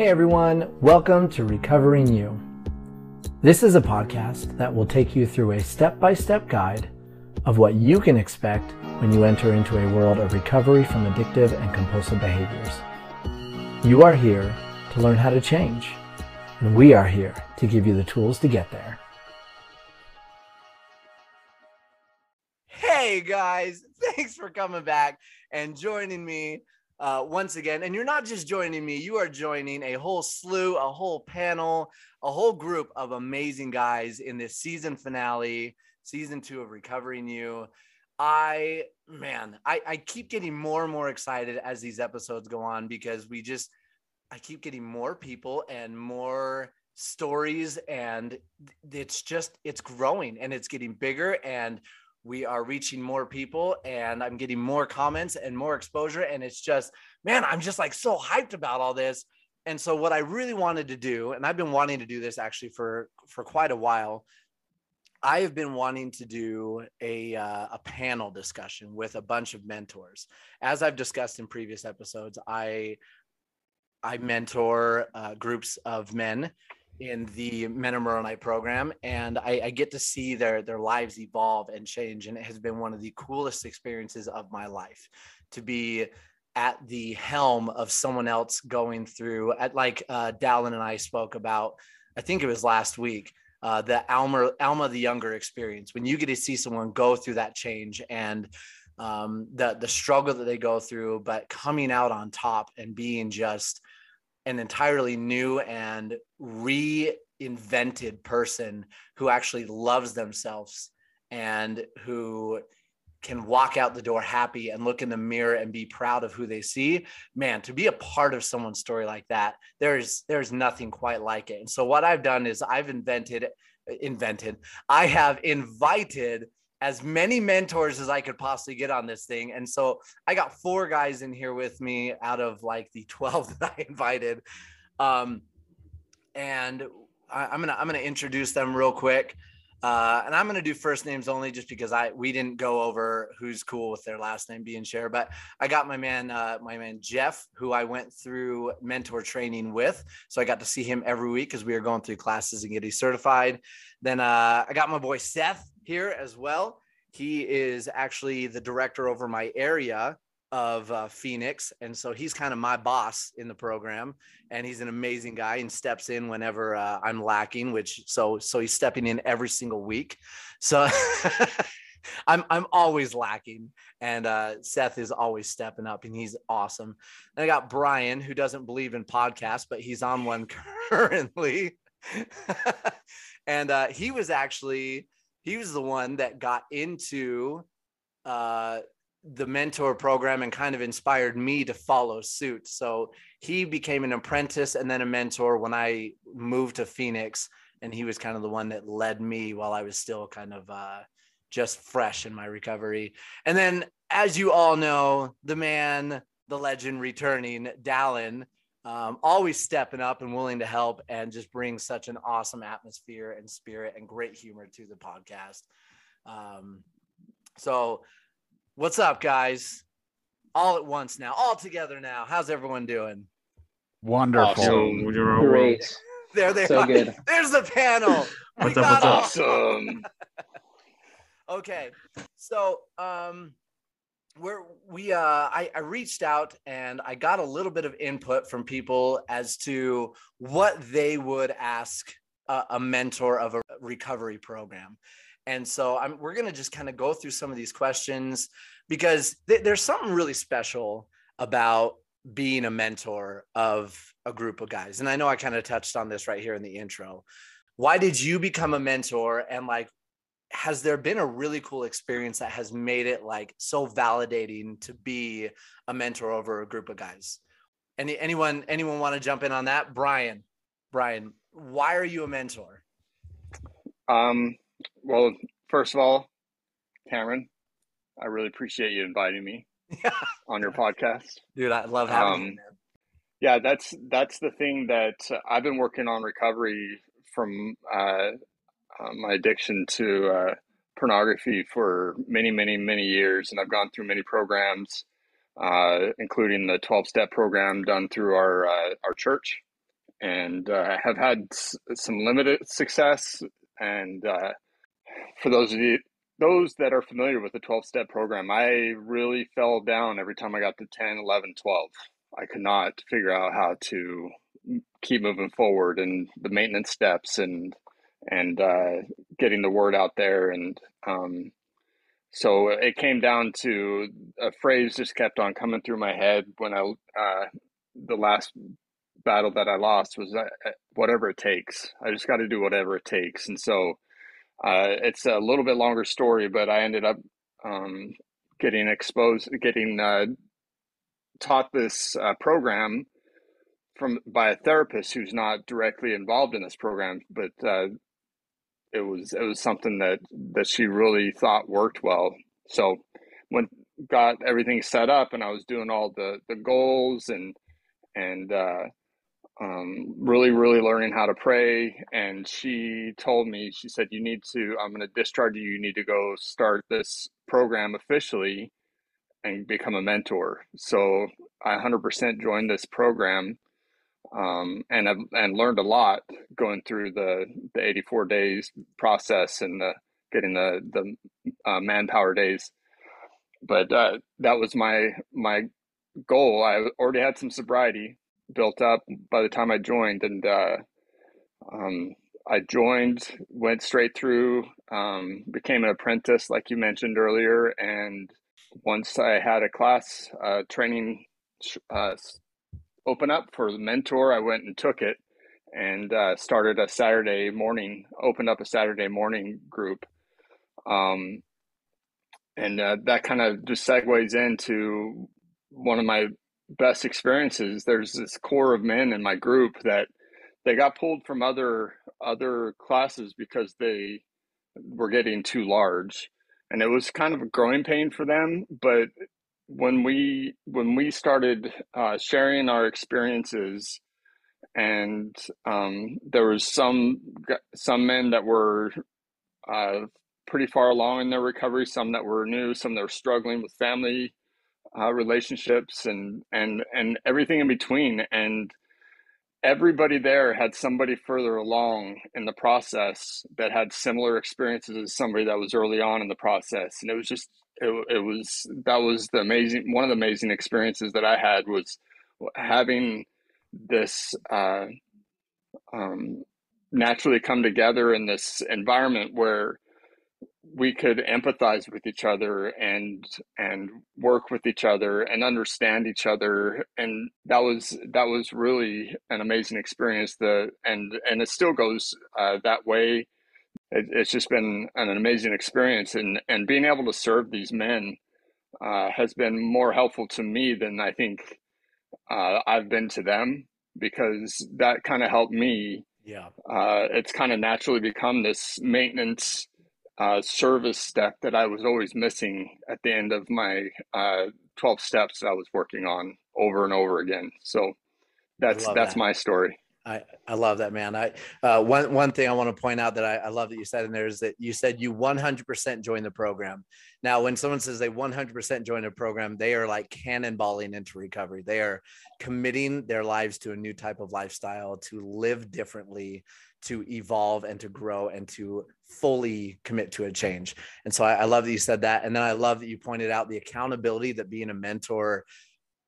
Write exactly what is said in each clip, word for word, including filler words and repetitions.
Hey everyone, welcome to Recovering You. This is a podcast that will take you through a step-by-step guide of what you can expect when you enter into a world of recovery from addictive and compulsive behaviors. You are here to learn how to change, and we are here to give you the tools to get there. Hey guys, thanks for coming back and joining me. Uh, once again, and you're not just joining me, you are joining a whole slew, a whole panel, a whole group of amazing guys in this season finale, season two of Recovering You. I, man, I, I keep getting more and more excited as these episodes go on because we just, I keep getting more people and more stories, and it's just, it's growing and it's getting bigger, and we are reaching more people, and I'm getting more comments and more exposure. And it's just, man, I'm just like so hyped about all this. And so what I really wanted to do, and I've been wanting to do this actually for, for quite a while, I have been wanting to do a, uh, a panel discussion with a bunch of mentors. As I've discussed in previous episodes, I, I mentor uh, groups of men in the Men of Moroni program, and I, I get to see their, their lives evolve and change. And it has been one of the coolest experiences of my life to be at the helm of someone else going through, at like uh, Dallin and I spoke about, I think it was last week, uh, the Alma, Alma the Younger experience, when you get to see someone go through that change and um, the, the struggle that they go through, but coming out on top and being just an entirely new and reinvented person who actually loves themselves and who can walk out the door happy and look in the mirror and be proud of who they see. Man, to be a part of someone's story like that, there's there's nothing quite like it. And so what I've done is I've invented, invented, I have invited as many mentors as I could possibly get on this thing. And so I got four guys in here with me out of like the twelve that I invited. Um, and I, I'm gonna I'm gonna introduce them real quick. Uh, and I'm gonna do first names only just because I we didn't go over who's cool with their last name being shared. But I got my man, uh, my man Jeff, who I went through mentor training with. So I got to see him every week because we were going through classes and getting certified. Then uh, I got my boy Seth here as well. He is actually the director over my area of uh, Phoenix, and so he's kind of my boss in the program, and he's an amazing guy and steps in whenever uh, I'm lacking, which so so he's stepping in every single week, so I'm I'm always lacking, and uh, Seth is always stepping up, and he's awesome. And I got Brian, who doesn't believe in podcasts, but he's on one currently, and uh, he was actually He was the one that got into uh, the mentor program and kind of inspired me to follow suit. So he became an apprentice and then a mentor when I moved to Phoenix. And he was kind of the one that led me while I was still kind of uh, just fresh in my recovery. And then, as you all know, the man, the legend returning, Dallin, Um, always stepping up and willing to help and just bring such an awesome atmosphere and spirit and great humor to the podcast. Um, so what's up, guys? All at once now, all together now. How's everyone doing? Wonderful. Awesome. Great. There they so are. Good. There's the panel. We what's got up, what's awesome. Okay. So, um, Where we, uh, I, I reached out and I got a little bit of input from people as to what they would ask a, a mentor of a recovery program. And so I'm, we're going to just kind of go through some of these questions because th- there's something really special about being a mentor of a group of guys. And I know I kind of touched on this right here in the intro. Why did you become a mentor? And like, has there been a really cool experience that has made it like so validating to be a mentor over a group of guys? Any, anyone, anyone want to jump in on that? Brian, Brian, why are you a mentor? Um, well, first of all, Cameron, I really appreciate you inviting me on your podcast. Dude, I love having um, you, man. Yeah, that's, that's the thing that I've been working on recovery from, uh, Uh, my addiction to uh, pornography for many, many, many years. And I've gone through many programs, uh, including the twelve-step program done through our uh, our church and uh, have had s- some limited success. And uh, for those of you, those that are familiar with the twelve-step program, I really fell down every time I got to ten, eleven, twelve. I could not figure out how to keep moving forward, and the maintenance steps, and and uh, getting the word out there. And um, so it came down to a phrase just kept on coming through my head when I, uh, the last battle that I lost was uh, whatever it takes. I just got to do whatever it takes. And so uh, it's a little bit longer story, but I ended up um, getting exposed, getting uh, taught this uh, program from by a therapist who's not directly involved in this program, but uh, it was it was something that that she really thought worked well. So when got everything set up and I was doing all the the goals and and uh, um, really really learning how to pray, and she told me, she said, "You need to. I'm going to discharge you. You need to go start this program officially and become a mentor." So I one hundred percent joined this program. Um, and I've and learned a lot going through the, the eighty-four days process and the, getting the the uh, manpower days. But uh, that was my my goal. I already had some sobriety built up by the time I joined, and uh, um, I joined, went straight through, um, became an apprentice, like you mentioned earlier. And once I had a class uh, training. Uh, open up for the mentor, I went and took it, and uh, started a Saturday morning, opened up a Saturday morning group. Um, and uh, that kind of just segues into one of my best experiences. There's this core of men in my group that they got pulled from other, other classes because they were getting too large. And it was kind of a growing pain for them, but when we when we started uh, sharing our experiences, and um, there was some some men that were uh, pretty far along in their recovery, some that were new, some that were struggling with family uh, relationships, and and and everything in between. And everybody there had somebody further along in the process that had similar experiences as somebody that was early on in the process, and it was just. It, it was, that was the amazing, one of the amazing experiences that I had was having this uh, um, naturally come together in this environment where we could empathize with each other and, and work with each other and understand each other. And that was, that was really an amazing experience. The, and, and it still goes uh, that way. It's just been an amazing experience, and, and being able to serve these men uh, has been more helpful to me than I think uh, I've been to them, because that kind of helped me. Yeah, uh, it's kind of naturally become this maintenance uh, service step that I was always missing at the end of my uh, twelve steps that I was working on over and over again. So that's that's that. my story. I, I love that, man. I uh, one one thing I want to point out that I, I love that you said in there is that you said you one hundred percent joined the program. Now, when someone says they one hundred percent join a program, they are like cannonballing into recovery. They are committing their lives to a new type of lifestyle, to live differently, to evolve and to grow and to fully commit to a change. And so I, I love that you said that. And then I love that you pointed out the accountability that being a mentor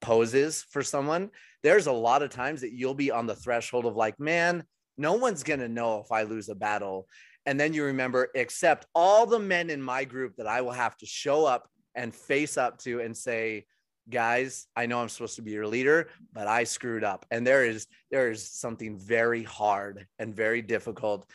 poses for someone. There's a lot of times that you'll be on the threshold of like, man, no one's going to know if I lose a battle. And then you remember, except all the men in my group that I will have to show up and face up to and say, guys, I know I'm supposed to be your leader, but I screwed up. And there is, there is something very hard and very difficult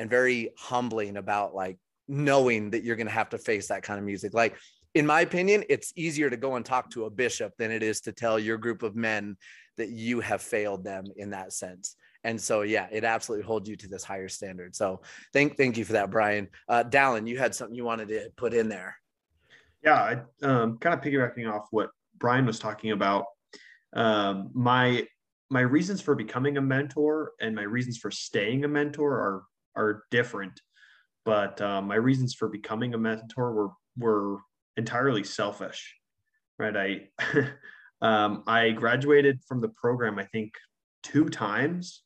and very humbling about like knowing that you're going to have to face that kind of music. Like, in my opinion, it's easier to go and talk to a bishop than it is to tell your group of men that you have failed them in that sense. And so, yeah, it absolutely holds you to this higher standard. So thank thank you for that, Brian. Uh, Dallin, you had something you wanted to put in there. Yeah, I, um, kind of piggybacking off what Brian was talking about, um, my my reasons for becoming a mentor and my reasons for staying a mentor are, are different. But uh, my reasons for becoming a mentor were were entirely selfish, right? I um, I graduated from the program, I think, two times.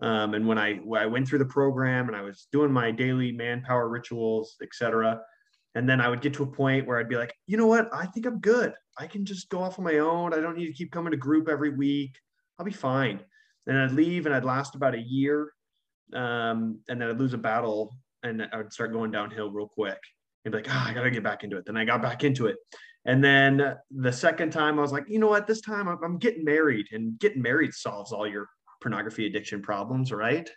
Um, and when I, when I went through the program and I was doing my daily manpower rituals, et cetera, and then I would get to a point where I'd be like, you know what? I think I'm good. I can just go off on my own. I don't need to keep coming to group every week. I'll be fine. And I'd leave and I'd last about a year. Um, and then I'd lose a battle and I would start going downhill real quick. And be like, ah, oh, I got to get back into it. Then I got back into it. And then the second time I was like, you know what? This time I'm, I'm getting married, and getting married solves all your pornography addiction problems, right?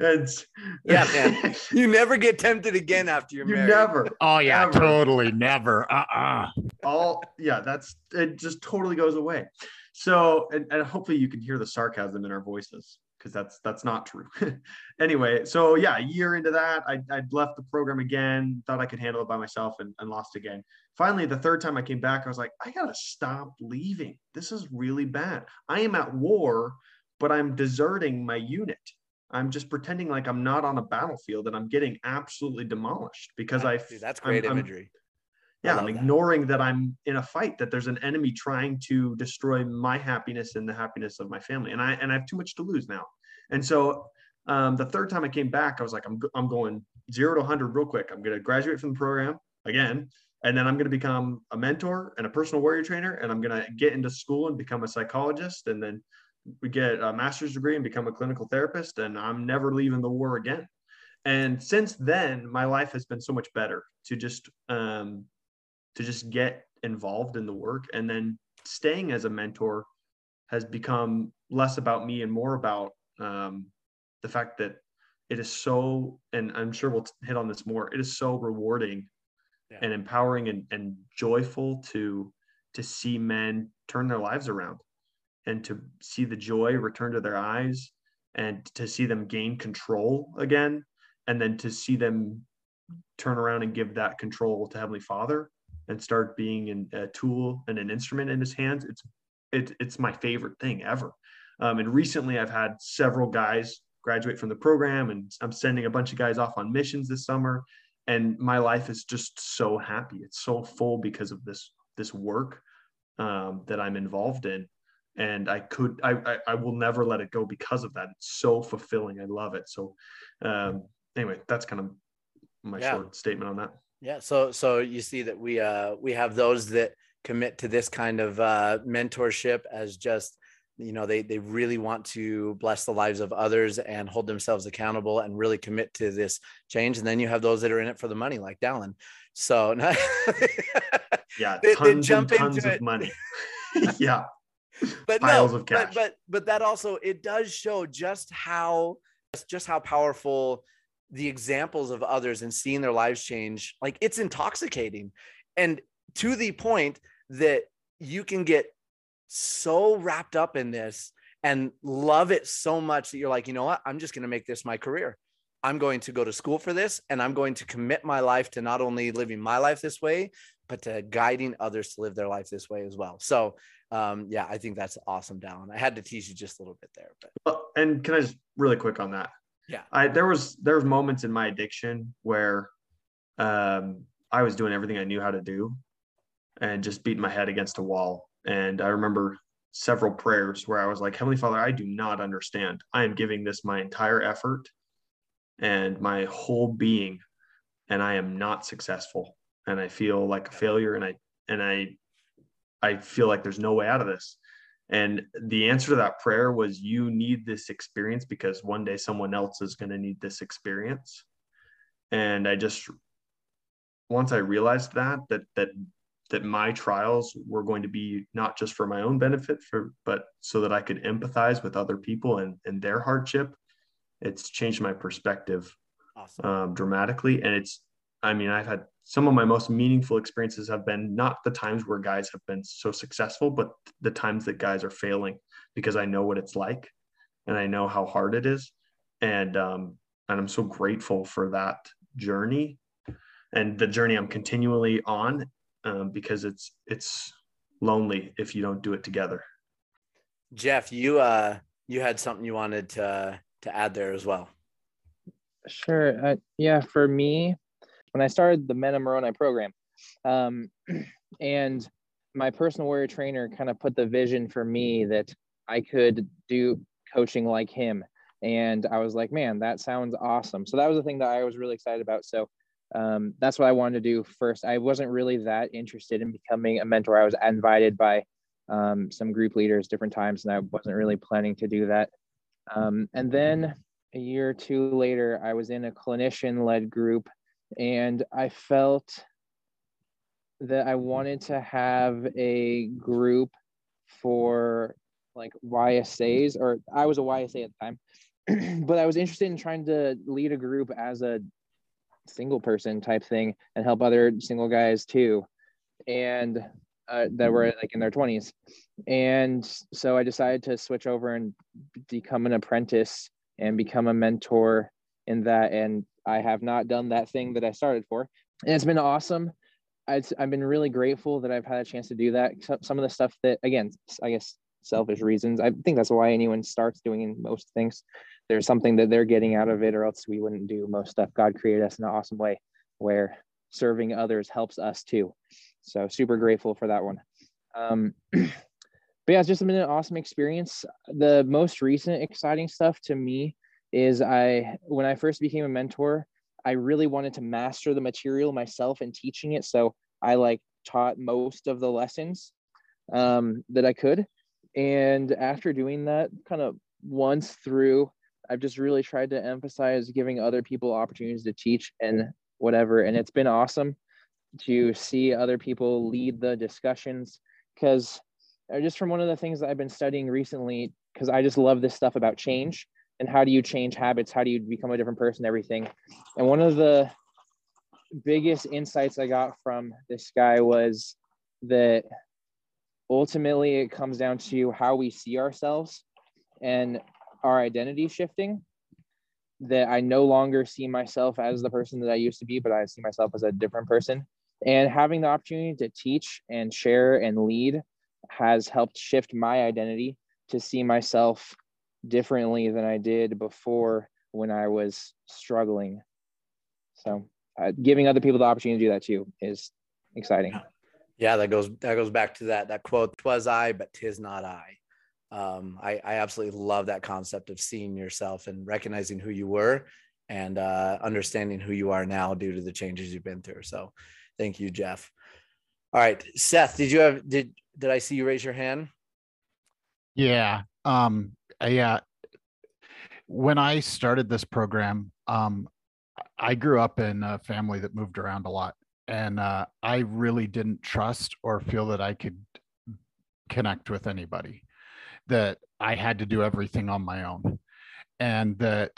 It's, yeah, man. You never get tempted again after you're you married. Never. Oh yeah, never. Totally never. Uh-uh. All yeah, that's it. Just totally goes away. So, and, and hopefully you can hear the sarcasm in our voices, because that's that's not true. Anyway, so yeah, a year into that, I I'd left the program again. Thought I could handle it by myself, and, and lost again. Finally, the third time I came back, I was like, I gotta stop leaving. This is really bad. I am at war, but I'm deserting my unit. I'm just pretending like I'm not on a battlefield and I'm getting absolutely demolished because I, Dude, that's great I'm, imagery. I'm, yeah. I'm ignoring that. that I'm in a fight, that there's an enemy trying to destroy my happiness and the happiness of my family. And I, and I have too much to lose now. And so um, the third time I came back, I was like, I'm, I'm going zero to a hundred real quick. I'm going to graduate from the program again. And then I'm going to become a mentor and a personal warrior trainer. And I'm going to get into school and become a psychologist. And then we get a master's degree and become a clinical therapist, and I'm never leaving the war again. And since then, my life has been so much better to just, um, to just get involved in the work. And then staying as a mentor has become less about me and more about, um, the fact that it is so, and I'm sure we'll hit on this more, it is so rewarding yeah. and empowering and, and joyful to, to see men turn their lives around. And to see the joy return to their eyes, and to see them gain control again, and then to see them turn around and give that control to Heavenly Father and start being an, a tool and an instrument in His hands. It's it, it's my favorite thing ever. Um, and recently I've had several guys graduate from the program, and I'm sending a bunch of guys off on missions this summer. And my life is just so happy. It's so full because of this, this work um, that I'm involved in. And I could, I, I, I will never let it go because of that. It's so fulfilling. I love it. So, um, anyway, that's kind of my yeah. short statement on that. Yeah. So, so you see that we, uh, we have those that commit to this kind of, uh, mentorship as just, you know, they, they really want to bless the lives of others and hold themselves accountable and really commit to this change. And then you have those that are in it for the money, like Dallin. So yeah, they, tons they jump and tons into of it. Money. yeah. But Piles no, of cash. But, but but that also, it does show just how just how powerful the examples of others and seeing their lives change, like it's intoxicating, and to the point that you can get so wrapped up in this and love it so much that you're like, you know what, I'm just going to make this my career. I'm going to go to school for this, and I'm going to commit my life to not only living my life this way, but to guiding others to live their life this way as well. So, um, yeah, I think that's awesome, Dallin. I had to tease you just a little bit there. But. Well, and can I just really quick on that? Yeah. I, there was, there was moments in my addiction where um, I was doing everything I knew how to do and just beating my head against a wall. And I remember several prayers where I was like, Heavenly Father, I do not understand. I am giving this my entire effort and my whole being, and I am not successful. And I feel like a failure, and I and I I feel like there's no way out of this. And the answer to that prayer was, you need this experience because one day someone else is going to need this experience. And I just, once I realized that that that that my trials were going to be not just for my own benefit, for but so that I could empathize with other people and and their hardship, it's changed my perspective awesome. um, dramatically. And it's, I mean, I've had some of my most meaningful experiences have been not the times where guys have been so successful, but the times that guys are failing, because I know what it's like and I know how hard it is. And, um, and I'm so grateful for that journey and the journey I'm continually on, um, because it's, it's lonely if you don't do it together. Jeff, you, uh, you had something you wanted to, to add there as well. Sure. Uh, yeah. For me, when I started the Men of Moroni program, um, and my personal warrior trainer kind of put the vision for me that I could do coaching like him. And I was like, man, that sounds awesome. So that was the thing that I was really excited about. So um, that's what I wanted to do first. I wasn't really that interested in becoming a mentor. I was invited by um, some group leaders different times, and I wasn't really planning to do that. Um, and then a year or two later, I was in a clinician-led group, and I felt that I wanted to have a group for like Y S As, or I was a Y S A at the time. But I was interested in trying to lead a group as a single person type thing and help other single guys too, and uh, that were like in their twenties. And so I decided to switch over and become an apprentice and become a mentor in that. And I have not done that thing that I started for, and it's been awesome. It's, I've been really grateful that I've had a chance to do that. Some of the stuff that, again, I guess selfish reasons, I think that's why anyone starts doing most things. There's something that they're getting out of it, or else we wouldn't do most stuff. God created us in an awesome way where serving others helps us too. So super grateful for that one. Um, but yeah, it's just been an awesome experience. The most recent exciting stuff to me is I, when I first became a mentor, I really wanted to master the material myself and teaching it. So I like taught most of the lessons um, that I could. And after doing that kind of once through, I've just really tried to emphasize giving other people opportunities to teach and whatever. And it's been awesome to see other people lead the discussions, because just from one of the things that I've been studying recently, because I just love this stuff about change and how do you change habits? How do you become a different person, everything? And one of the biggest insights I got from this guy was that ultimately it comes down to how we see ourselves and our identity shifting, that I no longer see myself as the person that I used to be, but I see myself as a different person. And having the opportunity to teach and share and lead has helped shift my identity to see myself differently than I did before when I was struggling. So uh, giving other people the opportunity to do that too is exciting. Yeah. Yeah, that goes that goes back to that that quote, "'Twas I, but 'tis not I." Um, I I absolutely love that concept of seeing yourself and recognizing who you were, and uh, understanding who you are now due to the changes you've been through. So, thank you, Jeff. All right, Seth, did you have did did I see you raise your hand? Yeah, um, yeah. When I started this program, um, I grew up in a family that moved around a lot. And uh, I really didn't trust or feel that I could connect with anybody, that I had to do everything on my own, and that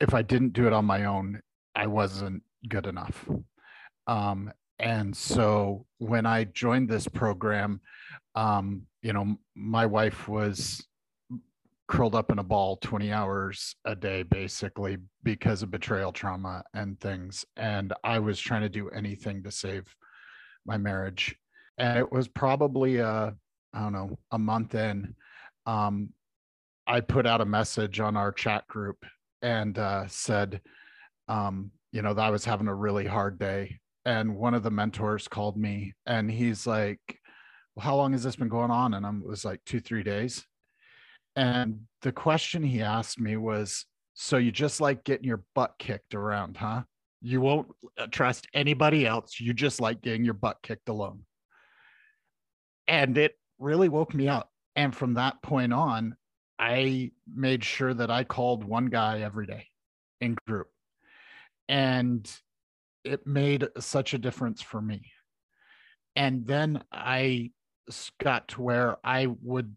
if I didn't do it on my own, I wasn't good enough. Um, and so when I joined this program, um, you know, my wife was curled up in a ball twenty hours a day, basically, because of betrayal trauma and things. And I was trying to do anything to save my marriage. And it was probably, a, I don't know, a month in, um, I put out a message on our chat group and uh, said, um, you know, that I was having a really hard day. And one of the mentors called me and he's like, well, how long has this been going on? And I was like, two, three days. And the question he asked me was, so you just like getting your butt kicked around, huh? You won't trust anybody else. You just like getting your butt kicked alone. And it really woke me up. And from that point on, I made sure that I called one guy every day in group. And it made such a difference for me. And then I got to where I would,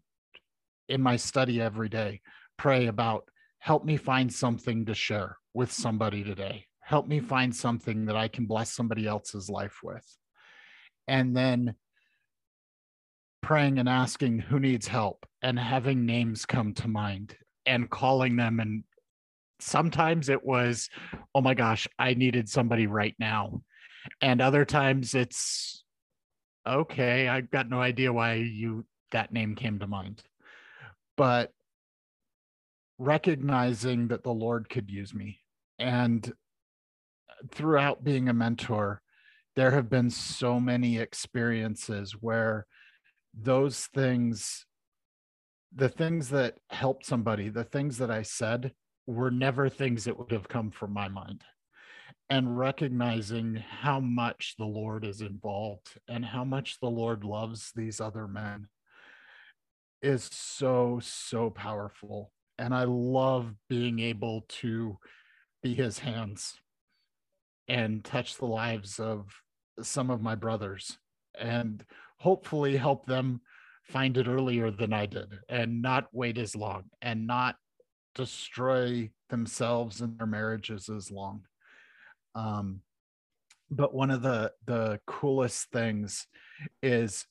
in my study every day, pray about, help me find something to share with somebody today. Help me find something that I can bless somebody else's life with. And then praying and asking who needs help and having names come to mind and calling them. And sometimes it was, oh my gosh, I needed somebody right now. And other times it's, okay, I've got no idea why you that name came to mind. But recognizing that the Lord could use me. And throughout being a mentor, there have been so many experiences where those things the things that helped somebody, the things that I said were never things that would have come from my mind. And recognizing how much the Lord is involved and how much the Lord loves these other men is so, so powerful. And I love being able to be his hands and touch the lives of some of my brothers and hopefully help them find it earlier than I did and not wait as long and not destroy themselves and their marriages as long. Um, but one of the, the coolest things is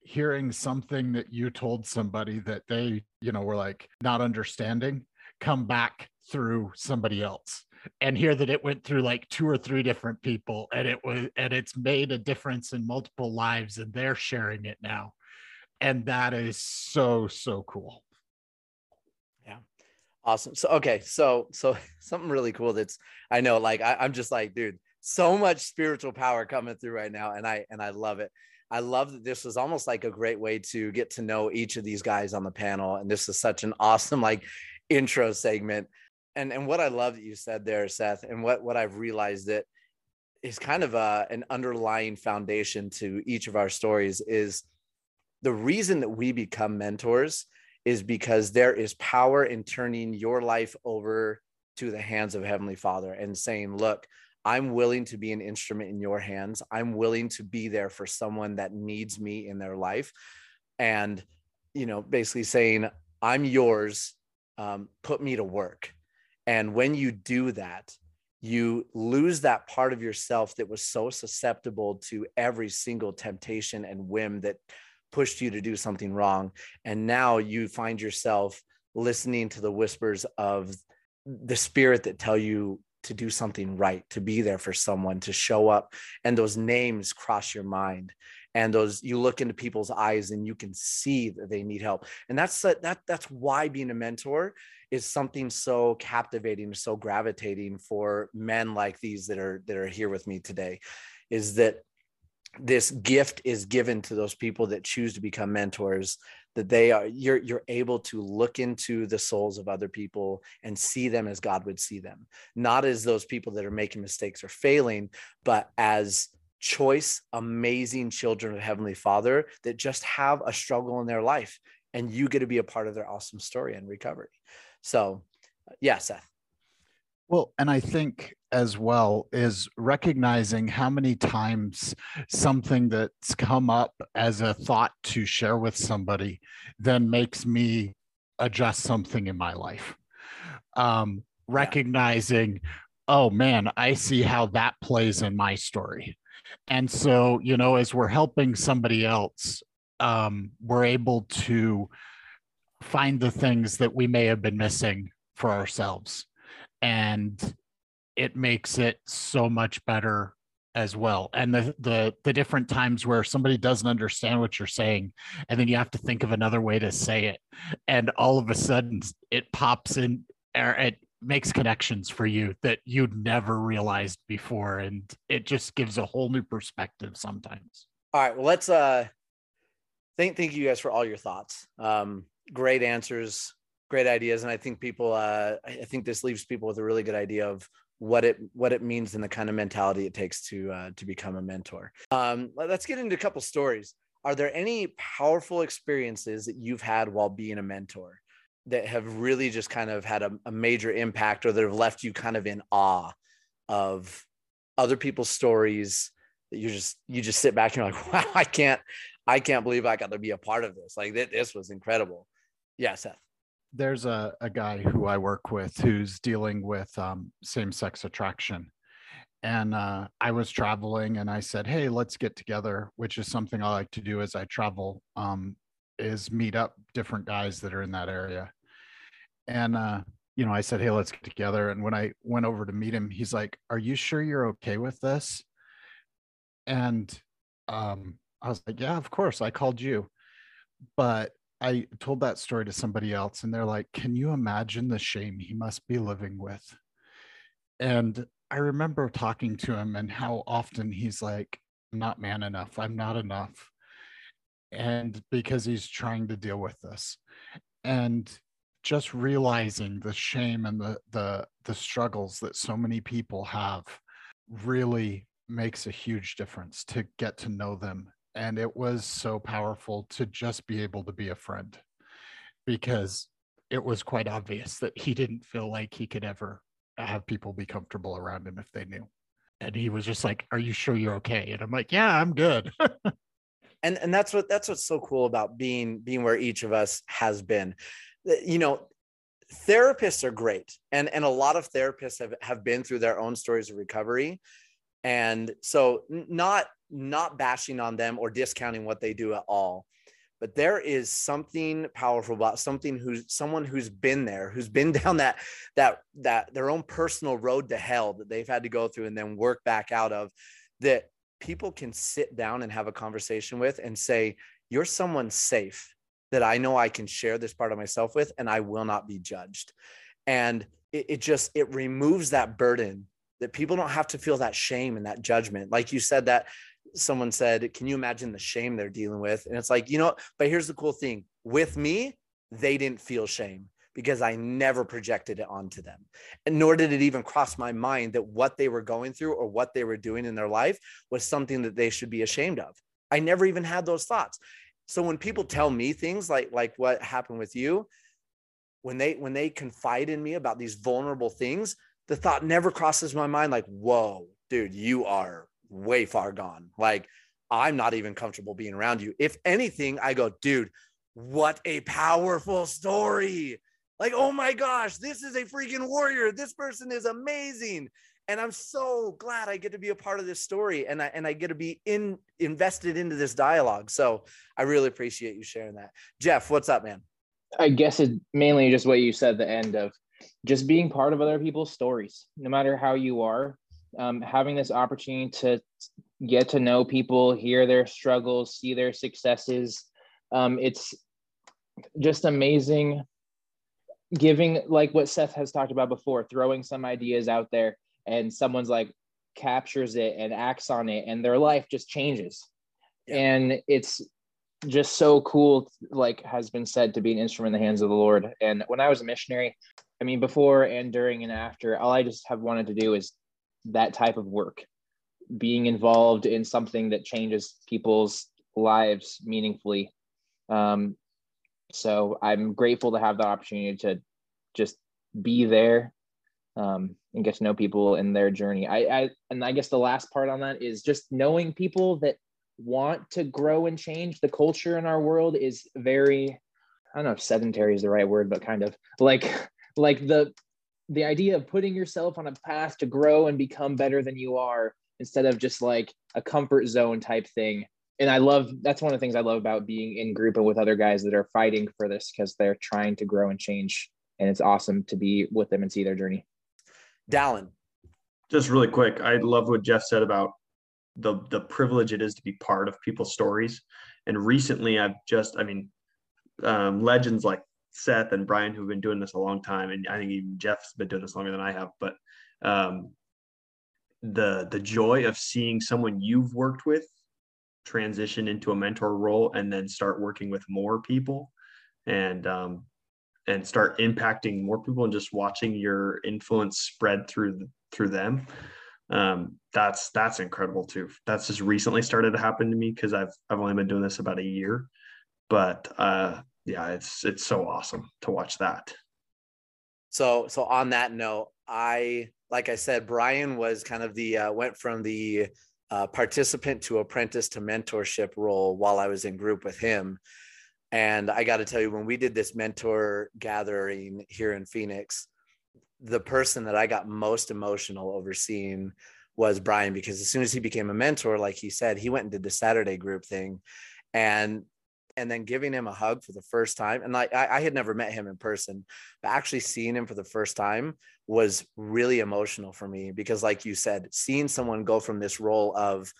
hearing something that you told somebody that they, you know, were like not understanding, come back through somebody else and hear that it went through like two or three different people and it was, and it's made a difference in multiple lives and they're sharing it now. And that is so, so cool. Yeah. Awesome. So, okay. So, so something really cool. That's, I know, like, I, I'm just like, dude, so much spiritual power coming through right now. And I, and I love it. I love that this was almost like a great way to get to know each of these guys on the panel. And this is such an awesome, like, intro segment. And, and what I love that you said there, Seth, and what, what I've realized that is kind of a, an underlying foundation to each of our stories is the reason that we become mentors is because there is power in turning your life over to the hands of Heavenly Father and saying, look, I'm willing to be an instrument in your hands. I'm willing to be there for someone that needs me in their life. And, you know, basically saying, I'm yours, um, put me to work. And when you do that, you lose that part of yourself that was so susceptible to every single temptation and whim that pushed you to do something wrong. And now you find yourself listening to the whispers of the spirit that tell you to do something right, to be there for someone, to show up. And those names cross your mind. And those, you look into people's eyes and you can see that they need help. And that's that. That's why being a mentor is something so captivating, so gravitating for men like these that are that are here with me today, is that this gift is given to those people that choose to become mentors, that they are, you're, you're able to look into the souls of other people and see them as God would see them, not as those people that are making mistakes or failing, but as choice, amazing children of Heavenly Father that just have a struggle in their life, and you get to be a part of their awesome story and recovery. So yeah, Seth. Well, and I think as well is recognizing how many times something that's come up as a thought to share with somebody then makes me adjust something in my life. Um, recognizing, oh man, I see how that plays in my story. And so, you know, as we're helping somebody else, um, we're able to find the things that we may have been missing for ourselves. And it makes it so much better as well. And the, the the different times where somebody doesn't understand what you're saying, and then you have to think of another way to say it. And all of a sudden it pops in, or it makes connections for you that you'd never realized before. And it just gives a whole new perspective sometimes. All right. Well, let's uh thank thank you guys for all your thoughts. Um, great answers. Great ideas. And I think people, uh, I think this leaves people with a really good idea of what it, what it means and the kind of mentality it takes to, uh, to become a mentor. Um, let's get into a couple stories. Are there any powerful experiences that you've had while being a mentor that have really just kind of had a, a major impact, or that have left you kind of in awe of other people's stories that you just, you just sit back and you're like, wow, I can't, I can't believe I got to be a part of this. Like th- this was incredible. Yeah, Seth. There's a, a guy who I work with who's dealing with um, same-sex attraction. And uh, I was traveling and I said, hey, let's get together, which is something I like to do as I travel, um, is meet up different guys that are in that area. And, uh, you know, I said, hey, let's get together. And when I went over to meet him, he's like, are you sure you're okay with this? And um, I was like, yeah, of course, I called you. But I told that story to somebody else and they're like, can you imagine the shame he must be living with? And I remember talking to him and how often he's like, I'm not man enough. I'm not enough. and because he's trying to deal with this. And just realizing the shame and the the the struggles that so many people have really makes a huge difference to get to know them. And it was so powerful to just be able to be a friend, because it was quite obvious that he didn't feel like he could ever have people be comfortable around him if they knew. And he was just like, "Are you sure you're okay?" And I'm like, "Yeah, I'm good." and and that's what that's what's so cool about being being where each of us has been. You know, therapists are great, and and a lot of therapists have have been through their own stories of recovery, and so not not bashing on them or discounting what they do at all. But there is something powerful about something who's someone who's been there, who's been down that that that their own personal road to hell that they've had to go through and then work back out of, that people can sit down and have a conversation with and say, "You're someone safe that I know I can share this part of myself with, and I will not be judged." And it, it just it removes that burden, that people don't have to feel that shame and that judgment. Like you said, that someone said, "Can you imagine the shame they're dealing with?" And it's like, you know, but here's the cool thing. With me, they didn't feel shame because I never projected it onto them. And nor did it even cross my mind that what they were going through or what they were doing in their life was something that they should be ashamed of. I never even had those thoughts. So when people tell me things like, like what happened with you, when they, when they confide in me about these vulnerable things, the thought never crosses my mind like, "Whoa, dude, you are way far gone. Like, I'm not even comfortable being around you." If anything, I go, "Dude, what a powerful story. Like, oh my gosh, this is a freaking warrior. This person is amazing. And I'm so glad I get to be a part of this story. And I, and I get to be in invested into this dialogue." So I really appreciate you sharing that. Jeff, what's up, man? I guess it's mainly just what you said at the end of just being part of other people's stories, no matter how you are. Um, having this opportunity to get to know people, hear their struggles, see their successes. Um, it's just amazing, giving, like what Seth has talked about before, throwing some ideas out there and someone's like captures it and acts on it and their life just changes. Yeah. And it's just so cool, like has been said, to be an instrument in the hands of the Lord. And when I was a missionary, I mean, before and during and after, all I just have wanted to do is that type of work, being involved in something that changes people's lives meaningfully. Um, so I'm grateful to have the opportunity to just be there um, and get to know people in their journey. I, I, and I guess the last part on that is just knowing people that want to grow and change. The culture in our world is very, I don't know if sedentary is the right word, but kind of like, like the, the idea of putting yourself on a path to grow and become better than you are instead of just like a comfort zone type thing. And I love, that's one of the things I love about being in group and with other guys that are fighting for this, because they're trying to grow and change. And it's awesome to be with them and see their journey. Dallin. Just really quick. I love what Jeff said about the, the privilege it is to be part of people's stories. And recently I've just, I mean, um, legends like Seth and Brian, who've been doing this a long time, and I think even Jeff's been doing this longer than I have, but um, the the joy of seeing someone you've worked with transition into a mentor role and then start working with more people and um, and start impacting more people and just watching your influence spread through through them, um, that's that's incredible too. That's just recently started to happen to me because I've I've only been doing this about a year, but. Uh, Yeah, it's it's so awesome to watch that. So so on that note, I like I said, Brian was kind of the uh, went from the uh, participant to apprentice to mentorship role while I was in group with him. And I got to tell you, when we did this mentor gathering here in Phoenix, the person that I got most emotional over seeing was Brian, because as soon as he became a mentor, like he said, he went and did the Saturday group thing, and. And then giving him a hug for the first time. And like I, I had never met him in person, but actually seeing him for the first time was really emotional for me, because like you said, seeing someone go from this role of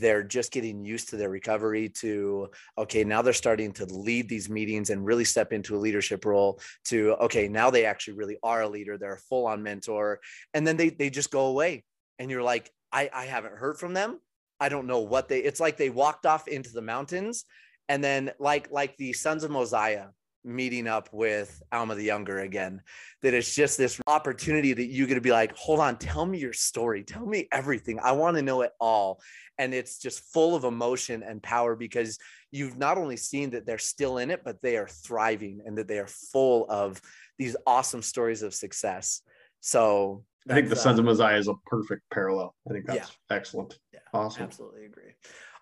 they're just getting used to their recovery to, okay, now they're starting to lead these meetings and really step into a leadership role to, okay, now they actually really are a leader. They're a full-on mentor. And then they they just go away. And you're like, I, I haven't heard from them. I don't know what they, it's like they walked off into the mountains And then like like the Sons of Mosiah meeting up with Alma the Younger again, that it's just this opportunity that you're going to be like, hold on, tell me your story. Tell me everything. I want to know it all. And it's just full of emotion and power, because you've not only seen that they're still in it, but they are thriving and that they are full of these awesome stories of success. So I think the Sons of Mosiah is a perfect parallel. I think that's yeah. excellent. Yeah, awesome. Absolutely agree.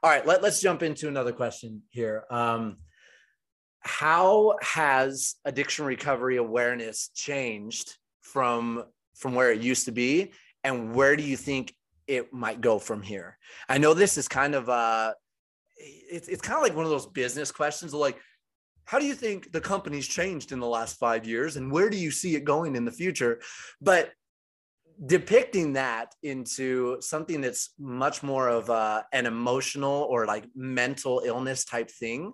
All right, let, let's jump into another question here. Um, how has addiction recovery awareness changed from, from where it used to be? And where do you think it might go from here? I know this is kind of, uh, it's, it's kind of like one of those business questions of like, how do you think the company's changed in the last five years? And where do you see it going in the future? But depicting that into something that's much more of a, an emotional or like mental illness type thing,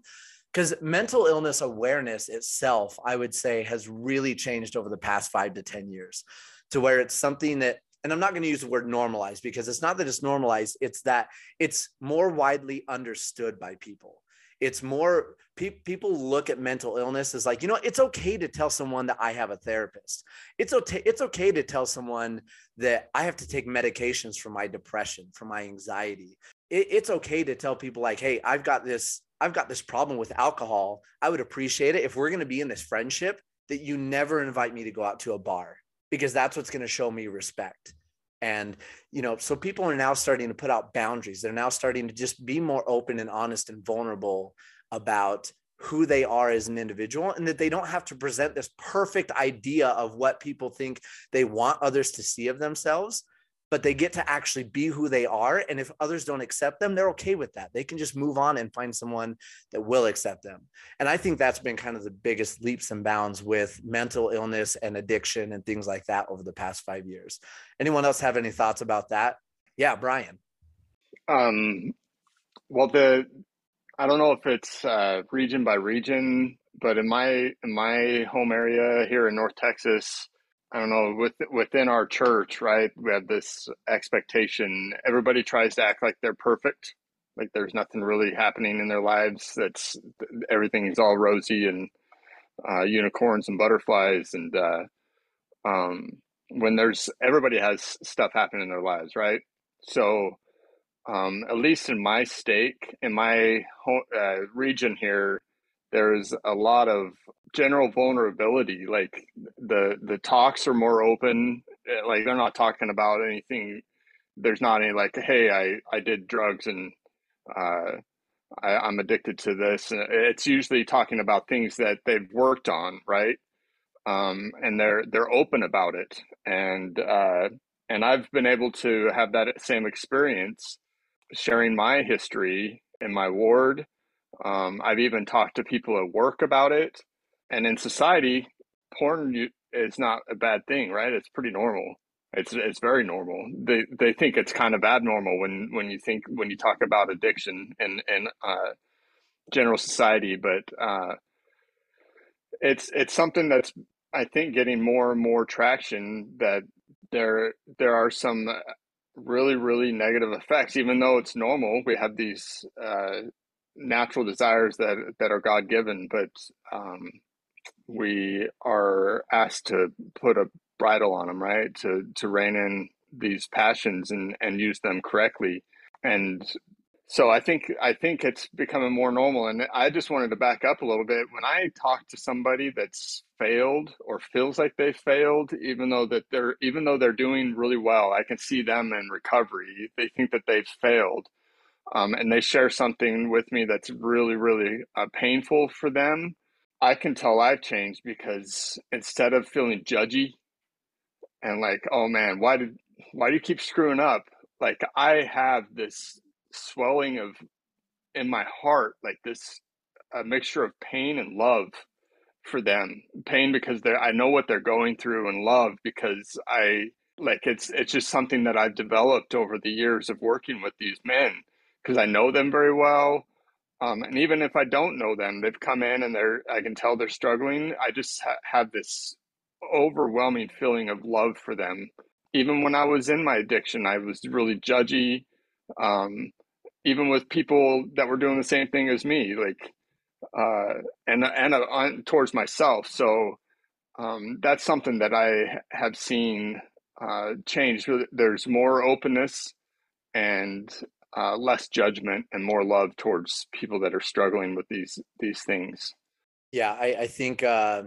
because mental illness awareness itself, I would say, has really changed over the past five to ten years, to where it's something that, and I'm not going to use the word normalized, because it's not that it's normalized, it's that it's more widely understood by people. It's more, pe- people look at mental illness as like, you know, it's okay to tell someone that I have a therapist. It's okay, it's okay to tell someone that I have to take medications for my depression, for my anxiety. It, it's okay to tell people like, hey, I've got this, I've got this problem with alcohol. I would appreciate it if we're going to be in this friendship that you never invite me to go out to a bar, because that's what's going to show me respect. And, you know, so people are now starting to put out boundaries. They're now starting to just be more open and honest and vulnerable about who they are as an individual, and that they don't have to present this perfect idea of what people think they want others to see of themselves, but they get to actually be who they are. And if others don't accept them, they're okay with that. They can just move on and find someone that will accept them. And I think that's been kind of the biggest leaps and bounds with mental illness and addiction and things like that over the past five years. Anyone else have any thoughts about that? Yeah, Brian. Um, well, the, I don't know if it's uh, region by region, but in my, in my home area here in North Texas, I don't know, with, within our church, right, we have this expectation. Everybody tries to act like they're perfect, like there's nothing really happening in their lives. That's everything is all rosy and uh, unicorns and butterflies. And uh, um, when there's, everybody has stuff happening in their lives, right? So um, at least in my state, in my home, uh, region here, there's a lot of general vulnerability. Like the the talks are more open. Like they're not talking about anything. There's not any like, hey, I, I did drugs and uh, I, I'm addicted to this. And it's usually talking about things that they've worked on, right? Um, and they're they're open about it. And uh, and I've been able to have that same experience, sharing my history in my ward. Um, I've even talked to people at work about it. And in society, porn is not a bad thing, right? It's pretty normal. It's it's very normal. They they think it's kind of abnormal when, when you think when you talk about addiction and and uh, general society, but uh, it's it's something that's, I think, getting more and more traction, that there there are some really really negative effects. Even though it's normal, we have these uh, natural desires that that are God-given, but um, we are asked to put a bridle on them, right? To to rein in these passions and, and use them correctly. And so I think I think it's becoming more normal. And I just wanted to back up a little bit. When I talk to somebody that's failed or feels like they failed, even though that they're even though they're doing really well, I can see them in recovery. They think that they've failed. Um, and they share something with me that's really, really uh, painful for them. I can tell I've changed, because instead of feeling judgy and like, oh man, why did, why do you keep screwing up? Like I have this swelling of, in my heart, like this, a mixture of pain and love for them. Pain because they're, I know what they're going through, and love because I like, it's, it's just something that I've developed over the years of working with these men, because I know them very well. Um, and even if I don't know them, they've come in and they're, I can tell they're struggling. I just ha- have this overwhelming feeling of love for them. Even when I was in my addiction, I was really judgy. Um, even with people that were doing the same thing as me, like uh, and and on, towards myself. So um, that's something that I have seen uh, change. There's more openness and uh, less judgment, and more love towards people that are struggling with these these things. Yeah, I, I think uh,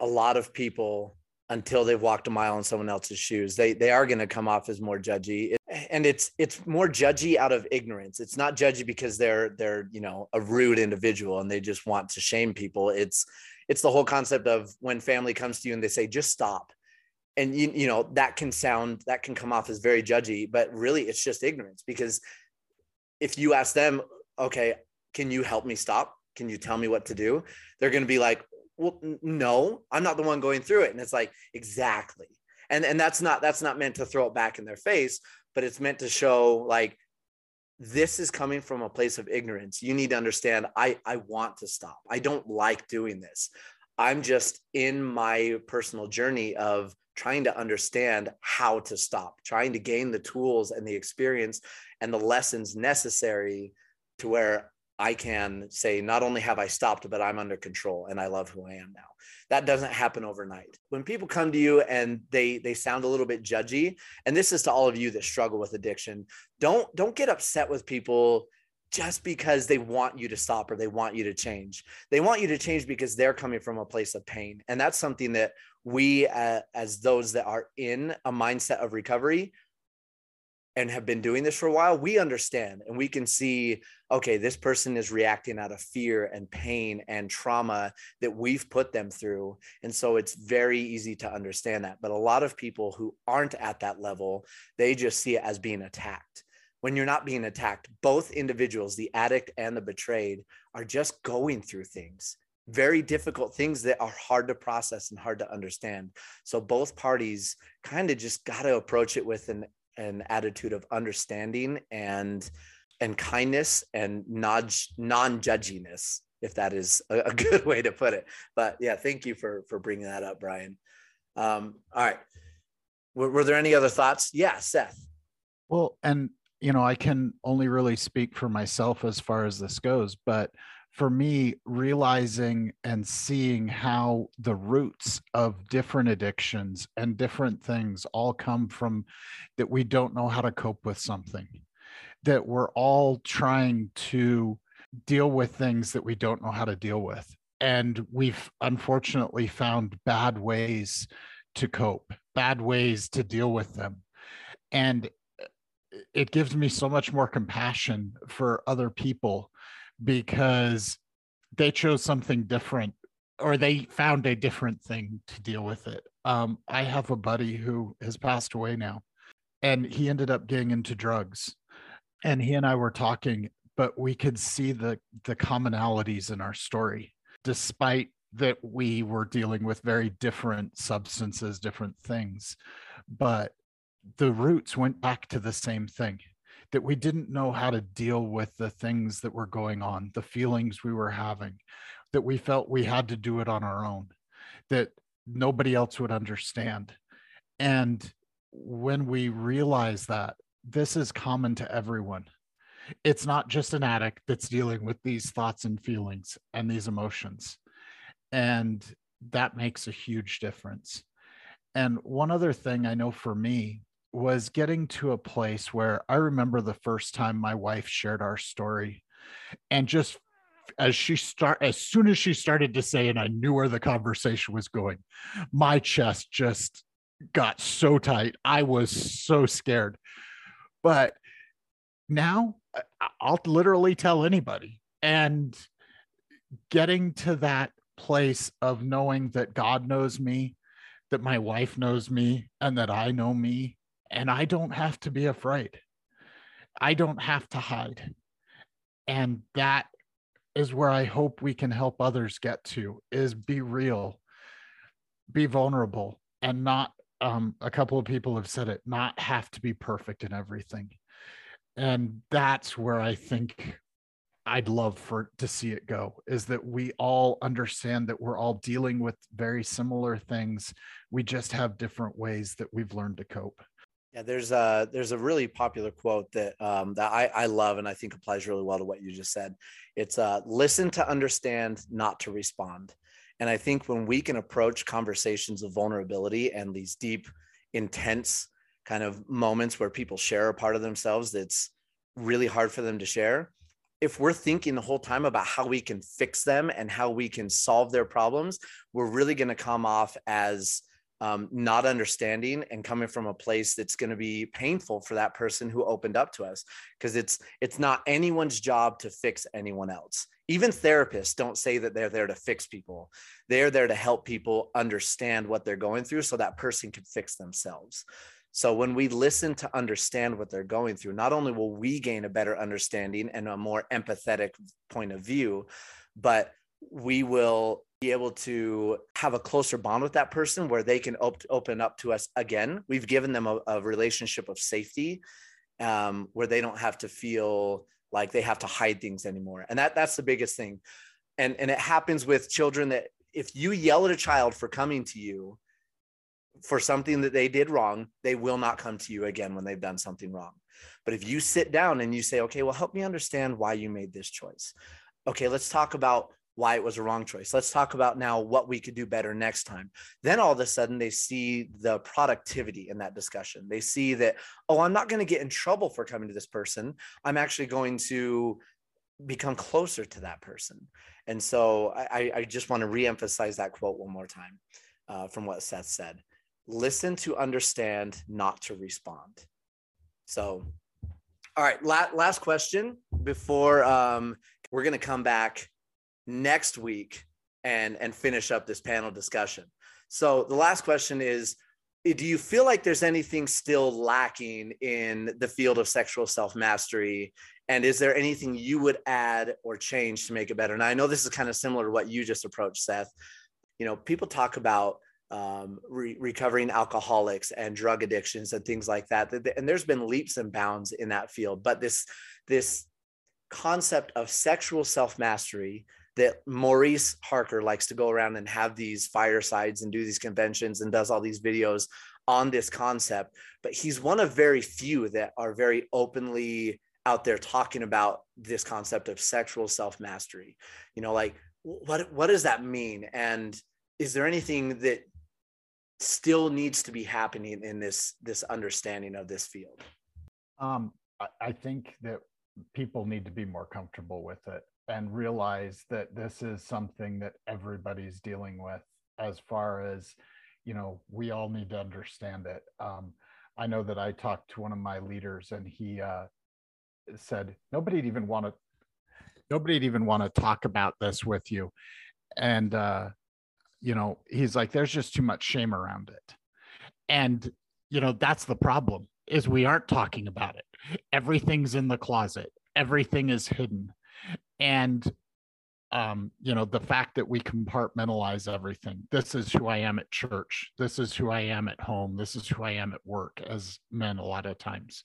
a lot of people, until they've walked a mile in someone else's shoes, they they are going to come off as more judgy. And it's it's more judgy out of ignorance. It's not judgy because they're they're you know a rude individual and they just want to shame people. It's it's the whole concept of when family comes to you and they say just stop, and you you know that can sound that can come off as very judgy, but really it's just ignorance. Because if you ask them, okay, can you help me stop? Can you tell me what to do? They're going to be like, well, no, I'm not the one going through it. And it's like, exactly. And and that's not, that's not meant to throw it back in their face, but it's meant to show like, this is coming from a place of ignorance. You need to understand, I, I want to stop. I don't like doing this. I'm just in my personal journey of trying to understand how to stop, trying to gain the tools and the experience and the lessons necessary to where I can say, not only have I stopped, but I'm under control and I love who I am now. That doesn't happen overnight. When people come to you and they they sound a little bit judgy, and this is to all of you that struggle with addiction, don't, don't get upset with people just because they want you to stop or they want you to change. They want you to change because they're coming from a place of pain. And that's something that we, uh, as those that are in a mindset of recovery, and have been doing this for a while, we understand and we can see, okay, this person is reacting out of fear and pain and trauma that we've put them through. And so it's very easy to understand that. But a lot of people who aren't at that level, they just see it as being attacked. When you're not being attacked, both individuals, the addict and the betrayed, are just going through things, very difficult things that are hard to process and hard to understand. So both parties kind of just got to approach it with an an attitude of understanding and and kindness and non non-judginess, if that is a, a good way to put it. But yeah, thank you for for bringing that up, Brian. Um all right, were, were there any other thoughts? Yeah, Seth. Well, and you know, I can only really speak for myself as far as this goes, but for me, realizing and seeing how the roots of different addictions and different things all come from that we don't know how to cope with something, that we're all trying to deal with things that we don't know how to deal with. And we've unfortunately found bad ways to cope, bad ways to deal with them. And it gives me so much more compassion for other people, because they chose something different or they found a different thing to deal with it. Um, I have a buddy who has passed away now, and he ended up getting into drugs, and he and I were talking, but we could see the, the commonalities in our story, despite that we were dealing with very different substances, different things, but the roots went back to the same thing. That we didn't know how to deal with the things that were going on, the feelings we were having, that we felt we had to do it on our own, that nobody else would understand. And when we realize that this is common to everyone, it's not just an addict that's dealing with these thoughts and feelings and these emotions. And that makes a huge difference. And one other thing I know for me was getting to a place where I remember the first time my wife shared our story, and just as she start, as soon as she started to say, and I knew where the conversation was going, my chest just got so tight. I was so scared. But now I'll literally tell anybody, and getting to that place of knowing that God knows me, that my wife knows me, and that I know me. And I don't have to be afraid. I don't have to hide. And that is where I hope we can help others get to, is be real, be vulnerable, and not, um, a couple of people have said it, not have to be perfect in everything. And that's where I think I'd love for to see it go, is that we all understand that we're all dealing with very similar things. We just have different ways that we've learned to cope. Yeah, there's a there's a really popular quote that um, that I, I love, and I think applies really well to what you just said. It's uh, listen to understand, not to respond. And I think when we can approach conversations of vulnerability and these deep, intense kind of moments where people share a part of themselves that's really hard for them to share, if we're thinking the whole time about how we can fix them and how we can solve their problems, we're really going to come off as Um, not understanding and coming from a place that's going to be painful for that person who opened up to us, because it's it's not anyone's job to fix anyone else. Even therapists don't say that they're there to fix people. They're there to help people understand what they're going through so that person can fix themselves. So when we listen to understand what they're going through, not only will we gain a better understanding and a more empathetic point of view, but we will be able to have a closer bond with that person where they can op- open up to us again. We've given them a, a relationship of safety um, where they don't have to feel like they have to hide things anymore. And that that's the biggest thing. And, and it happens with children that if you yell at a child for coming to you for something that they did wrong, they will not come to you again when they've done something wrong. But if you sit down and you say, okay, well, help me understand why you made this choice. Okay, let's talk about why it was a wrong choice. Let's talk about now what we could do better next time. Then all of a sudden they see the productivity in that discussion. They see that, oh, I'm not going to get in trouble for coming to this person. I'm actually going to become closer to that person. And so I, I just want to reemphasize that quote one more time uh, from what Seth said. Listen to understand, not to respond. So, all right, la- last question before um, we're going to come back next week and and finish up this panel discussion. So the last question is, do you feel like there's anything still lacking in the field of sexual self-mastery? And is there anything you would add or change to make it better? And I know this is kind of similar to what you just approached, Seth. You know, people talk about um, re- recovering alcoholics and drug addictions and things like that. And there's been leaps and bounds in that field. But this, this concept of sexual self-mastery that Maurice Harker likes to go around and have these firesides and do these conventions and does all these videos on this concept. But he's one of very few that are very openly out there talking about this concept of sexual self-mastery. You know, like what, what does that mean? And is there anything that still needs to be happening in this, this understanding of this field? Um, I think that people need to be more comfortable with it and realize that this is something that everybody's dealing with, as far as, you know, we all need to understand it. Um, I know that I talked to one of my leaders and he uh, said, nobody'd even want to, nobody'd even want to talk about this with you. And, uh, you know, he's like, there's just too much shame around it. And, you know, that's the problem, is we aren't talking about it. Everything's in the closet. Everything is hidden. And, um, you know, the fact that we compartmentalize everything. This is who I am at church. This is who I am at home. This is who I am at work, as men a lot of times,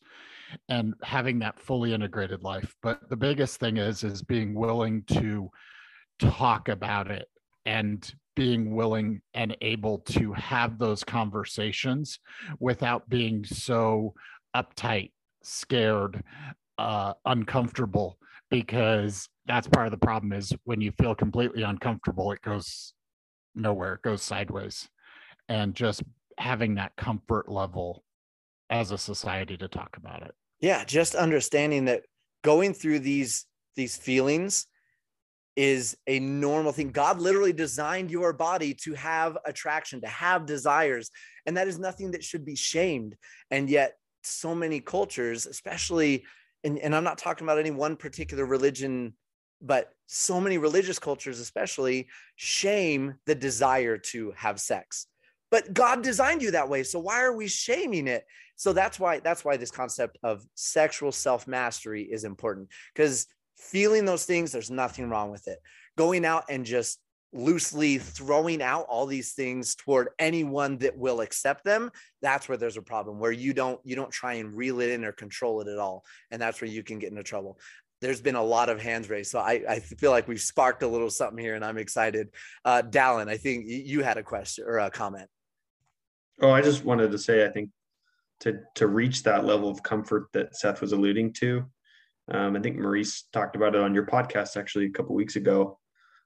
and having that fully integrated life. But the biggest thing is, is being willing to talk about it and being willing and able to have those conversations without being so uptight, scared, uh, uncomfortable, because that's part of the problem, is when you feel completely uncomfortable, it goes nowhere, it goes sideways. And just having that comfort level as a society to talk about it. Yeah, just understanding that going through these, these feelings is a normal thing. God literally designed your body to have attraction, to have desires, and that is nothing that should be shamed. And yet so many cultures, especially And, and I'm not talking about any one particular religion, but so many religious cultures especially shame the desire to have sex. But God designed you that way, so why are we shaming it? So that's why that's why this concept of sexual self-mastery is important, because feeling those things, there's nothing wrong with it. Going out and just loosely throwing out all these things toward anyone that will accept them, that's where there's a problem, where you don't you don't try and reel it in or control it at all. And that's where you can get into trouble. There's been a lot of hands raised. So I, I feel like we've sparked a little something here, and I'm excited. Uh, Dallin, I think you had a question or a comment. Oh, I just wanted to say, I think to to reach that level of comfort that Seth was alluding to. Um, I think Maurice talked about it on your podcast actually a couple weeks ago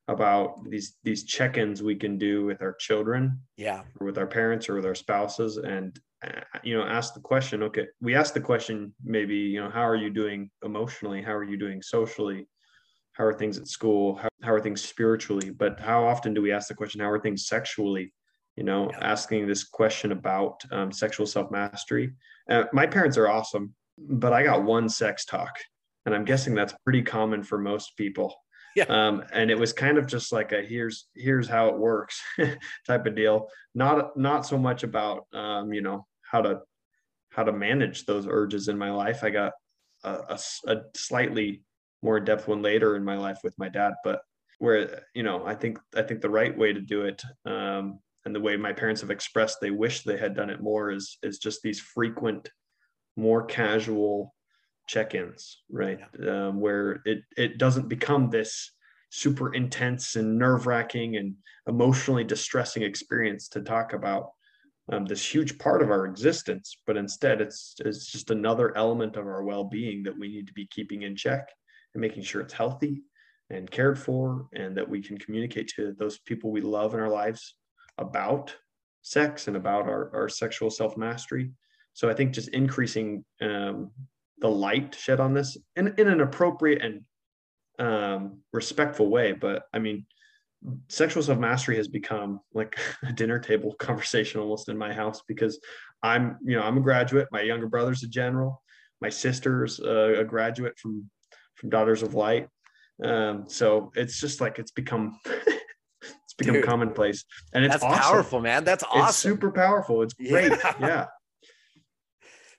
about these these check-ins we can do with our children, yeah, or with our parents or with our spouses, and you know, ask the question. Okay, we asked the question maybe, you know, how are you doing emotionally? How are you doing socially? How are things at school? How, how are things spiritually? But how often do we ask the question, how are things sexually? You know, yeah. asking this question about um, sexual self-mastery. Uh, my parents are awesome, but I got one sex talk, and I'm guessing that's pretty common for most people. Yeah. Um, and it was kind of just like a here's here's how it works type of deal. Not not so much about um, you know, how to how to manage those urges in my life. I got a, a, a slightly more in-depth one later in my life with my dad, but where, you know, I think, I think the right way to do it, um, and the way my parents have expressed they wish they had done it more is, is just these frequent, more casual check-ins, right? Yeah. Um, where it, it doesn't become this super intense and nerve-wracking and emotionally distressing experience to talk about um, this huge part of our existence, but instead it's, it's just another element of our well-being that we need to be keeping in check, making sure it's healthy and cared for, and that we can communicate to those people we love in our lives about sex and about our, our sexual self-mastery. So I think just increasing um, the light shed on this in, in an appropriate and um, respectful way. But I mean, sexual self-mastery has become like a dinner table conversation almost in my house, because I'm, you know, I'm a graduate. My younger brother's a general. My sister's a, a graduate from from Daughters of Light. Um, so it's just like, it's become, it's become Dude, commonplace, and it's that's awesome. Powerful, man. That's awesome. It's super powerful. It's great. Yeah. yeah.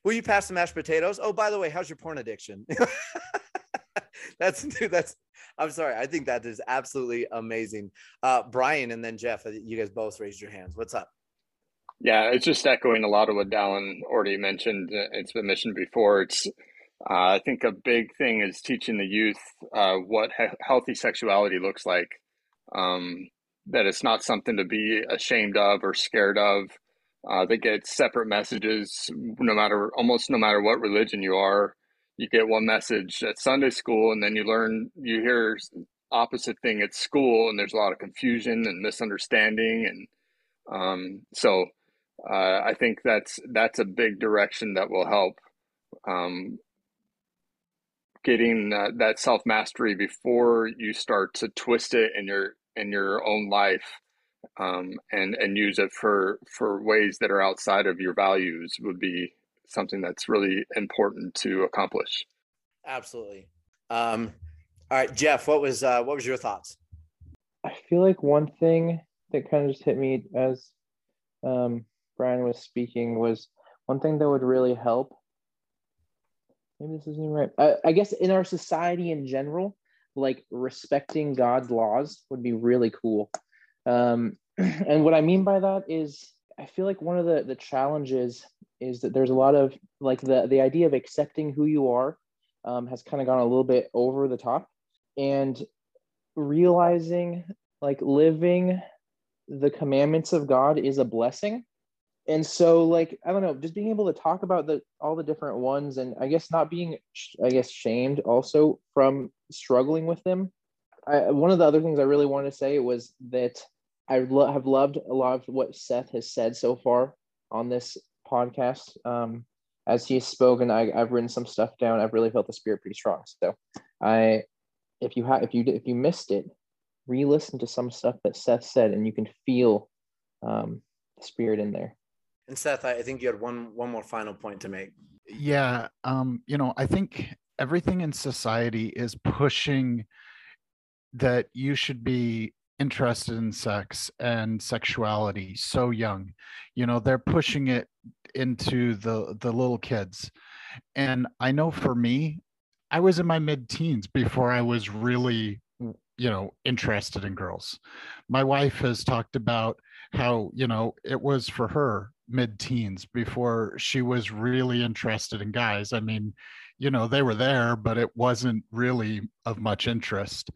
Will you pass the mashed potatoes? Oh, by the way, how's your porn addiction? That's, dude, that's, I'm sorry. I think that is absolutely amazing. Uh, Brian, and then Jeff, you guys both raised your hands. What's up? Yeah. It's just echoing a lot of what Dallin already mentioned. It's been mentioned before. It's, Uh, I think a big thing is teaching the youth uh, what he- healthy sexuality looks like, um, that it's not something to be ashamed of or scared of. Uh, they get separate messages, no matter, almost no matter what religion you are. You get one message at Sunday school, and then you learn, you hear opposite thing at school, and there's a lot of confusion and misunderstanding. And um, so uh, I think that's, that's a big direction that will help. Um, getting uh, that self-mastery before you start to twist it in your in your own life, um, and and use it for for ways that are outside of your values would be something that's really important to accomplish. Absolutely. Um, all right, Jeff, what was uh, what was your thoughts? I feel like one thing that kind of just hit me as um, Brian was speaking was one thing that would really help. Maybe this isn't right. I, I guess in our society in general, like respecting God's laws would be really cool. Um, and what I mean by that is I feel like one of the, the challenges is that there's a lot of like the, the idea of accepting who you are um, has kind of gone a little bit over the top, and realizing like living the commandments of God is a blessing. And so, like, I don't know, just being able to talk about the all the different ones, and I guess not being, I guess, shamed also from struggling with them. I, one of the other things I really wanted to say was that I lo- have loved a lot of what Seth has said so far on this podcast. Um, as he's spoken, I, I've written some stuff down. I've really felt the spirit pretty strong. So, I, if you ha- if you if you missed it, re-listen to some stuff that Seth said, and you can feel um, the spirit in there. And Seth, I think you had one one more final point to make. Yeah, um, you know, I think everything in society is pushing that you should be interested in sex and sexuality so young. You know, they're pushing it into the the little kids. And I know for me, I was in my mid-teens before I was really, you know, interested in girls. My wife has talked about how, you know, it was for her mid-teens before she was really interested in guys. I mean, you know, they were there, but it wasn't really of much interest.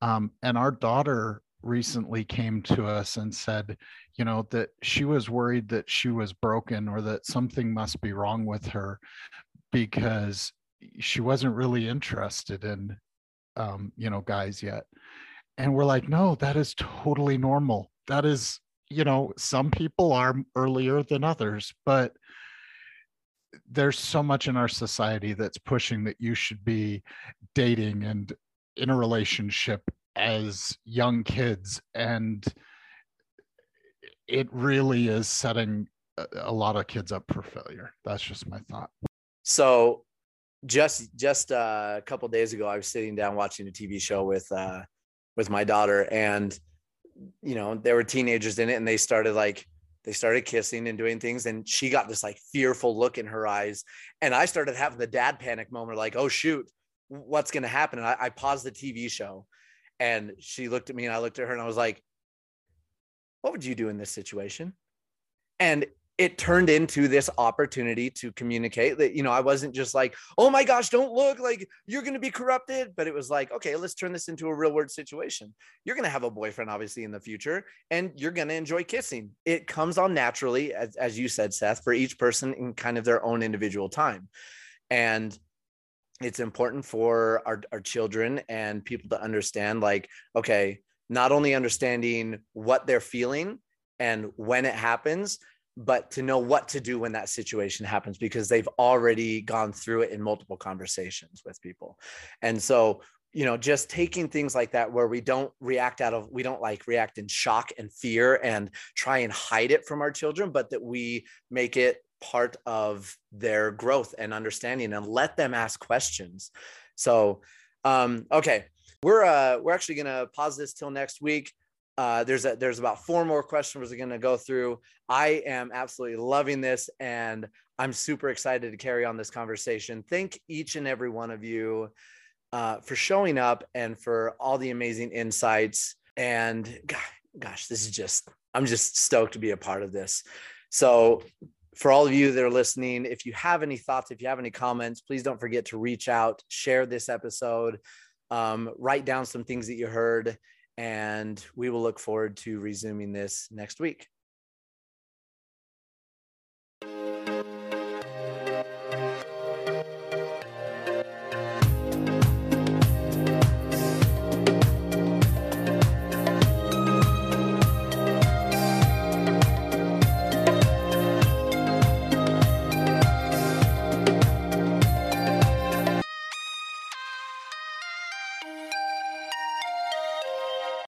Um, and our daughter recently came to us and said, you know, that she was worried that she was broken or that something must be wrong with her because she wasn't really interested in, um, you know, guys yet. And we're like, no, that is totally normal. That is, you know, some people are earlier than others, but there's so much in our society that's pushing that you should be dating and in a relationship as young kids, and it really is setting a lot of kids up for failure. That's just my thought. So just just uh, a couple of days ago, I was sitting down watching a T V show with uh, with my daughter, and you know, there were teenagers in it, and they started like they started kissing and doing things, and she got this like fearful look in her eyes, and I started having the dad panic moment, like, oh shoot, what's going to happen? And I, I paused the T V show. And she looked at me and I looked at her and I was like, what would you do in this situation? And it turned into this opportunity to communicate that, you know, I wasn't just like, oh my gosh, don't look, like you're going to be corrupted. But it was like, okay, let's turn this into a real world situation. You're going to have a boyfriend, obviously, in the future, and you're going to enjoy kissing. It comes on naturally, as, as you said, Seth, for each person in kind of their own individual time. And it's important for our, our children and people to understand, like, okay, not only understanding what they're feeling and when it happens, but to know what to do when that situation happens, because they've already gone through it in multiple conversations with people. And so, you know, just taking things like that where we don't react out of, we don't like react in shock and fear and try and hide it from our children, but that we make it part of their growth and understanding and let them ask questions. So, um, okay. We're, uh, we're actually going to pause this till next week. Uh, there's a, there's about four more questions we're going to go through. I am absolutely loving this, and I'm super excited to carry on this conversation. Thank each and every one of you, uh, for showing up and for all the amazing insights. And gosh, this is just, I'm just stoked to be a part of this. So, for all of you that are listening, if you have any thoughts, if you have any comments, please don't forget to reach out, share this episode, um, write down some things that you heard, and we will look forward to resuming this next week.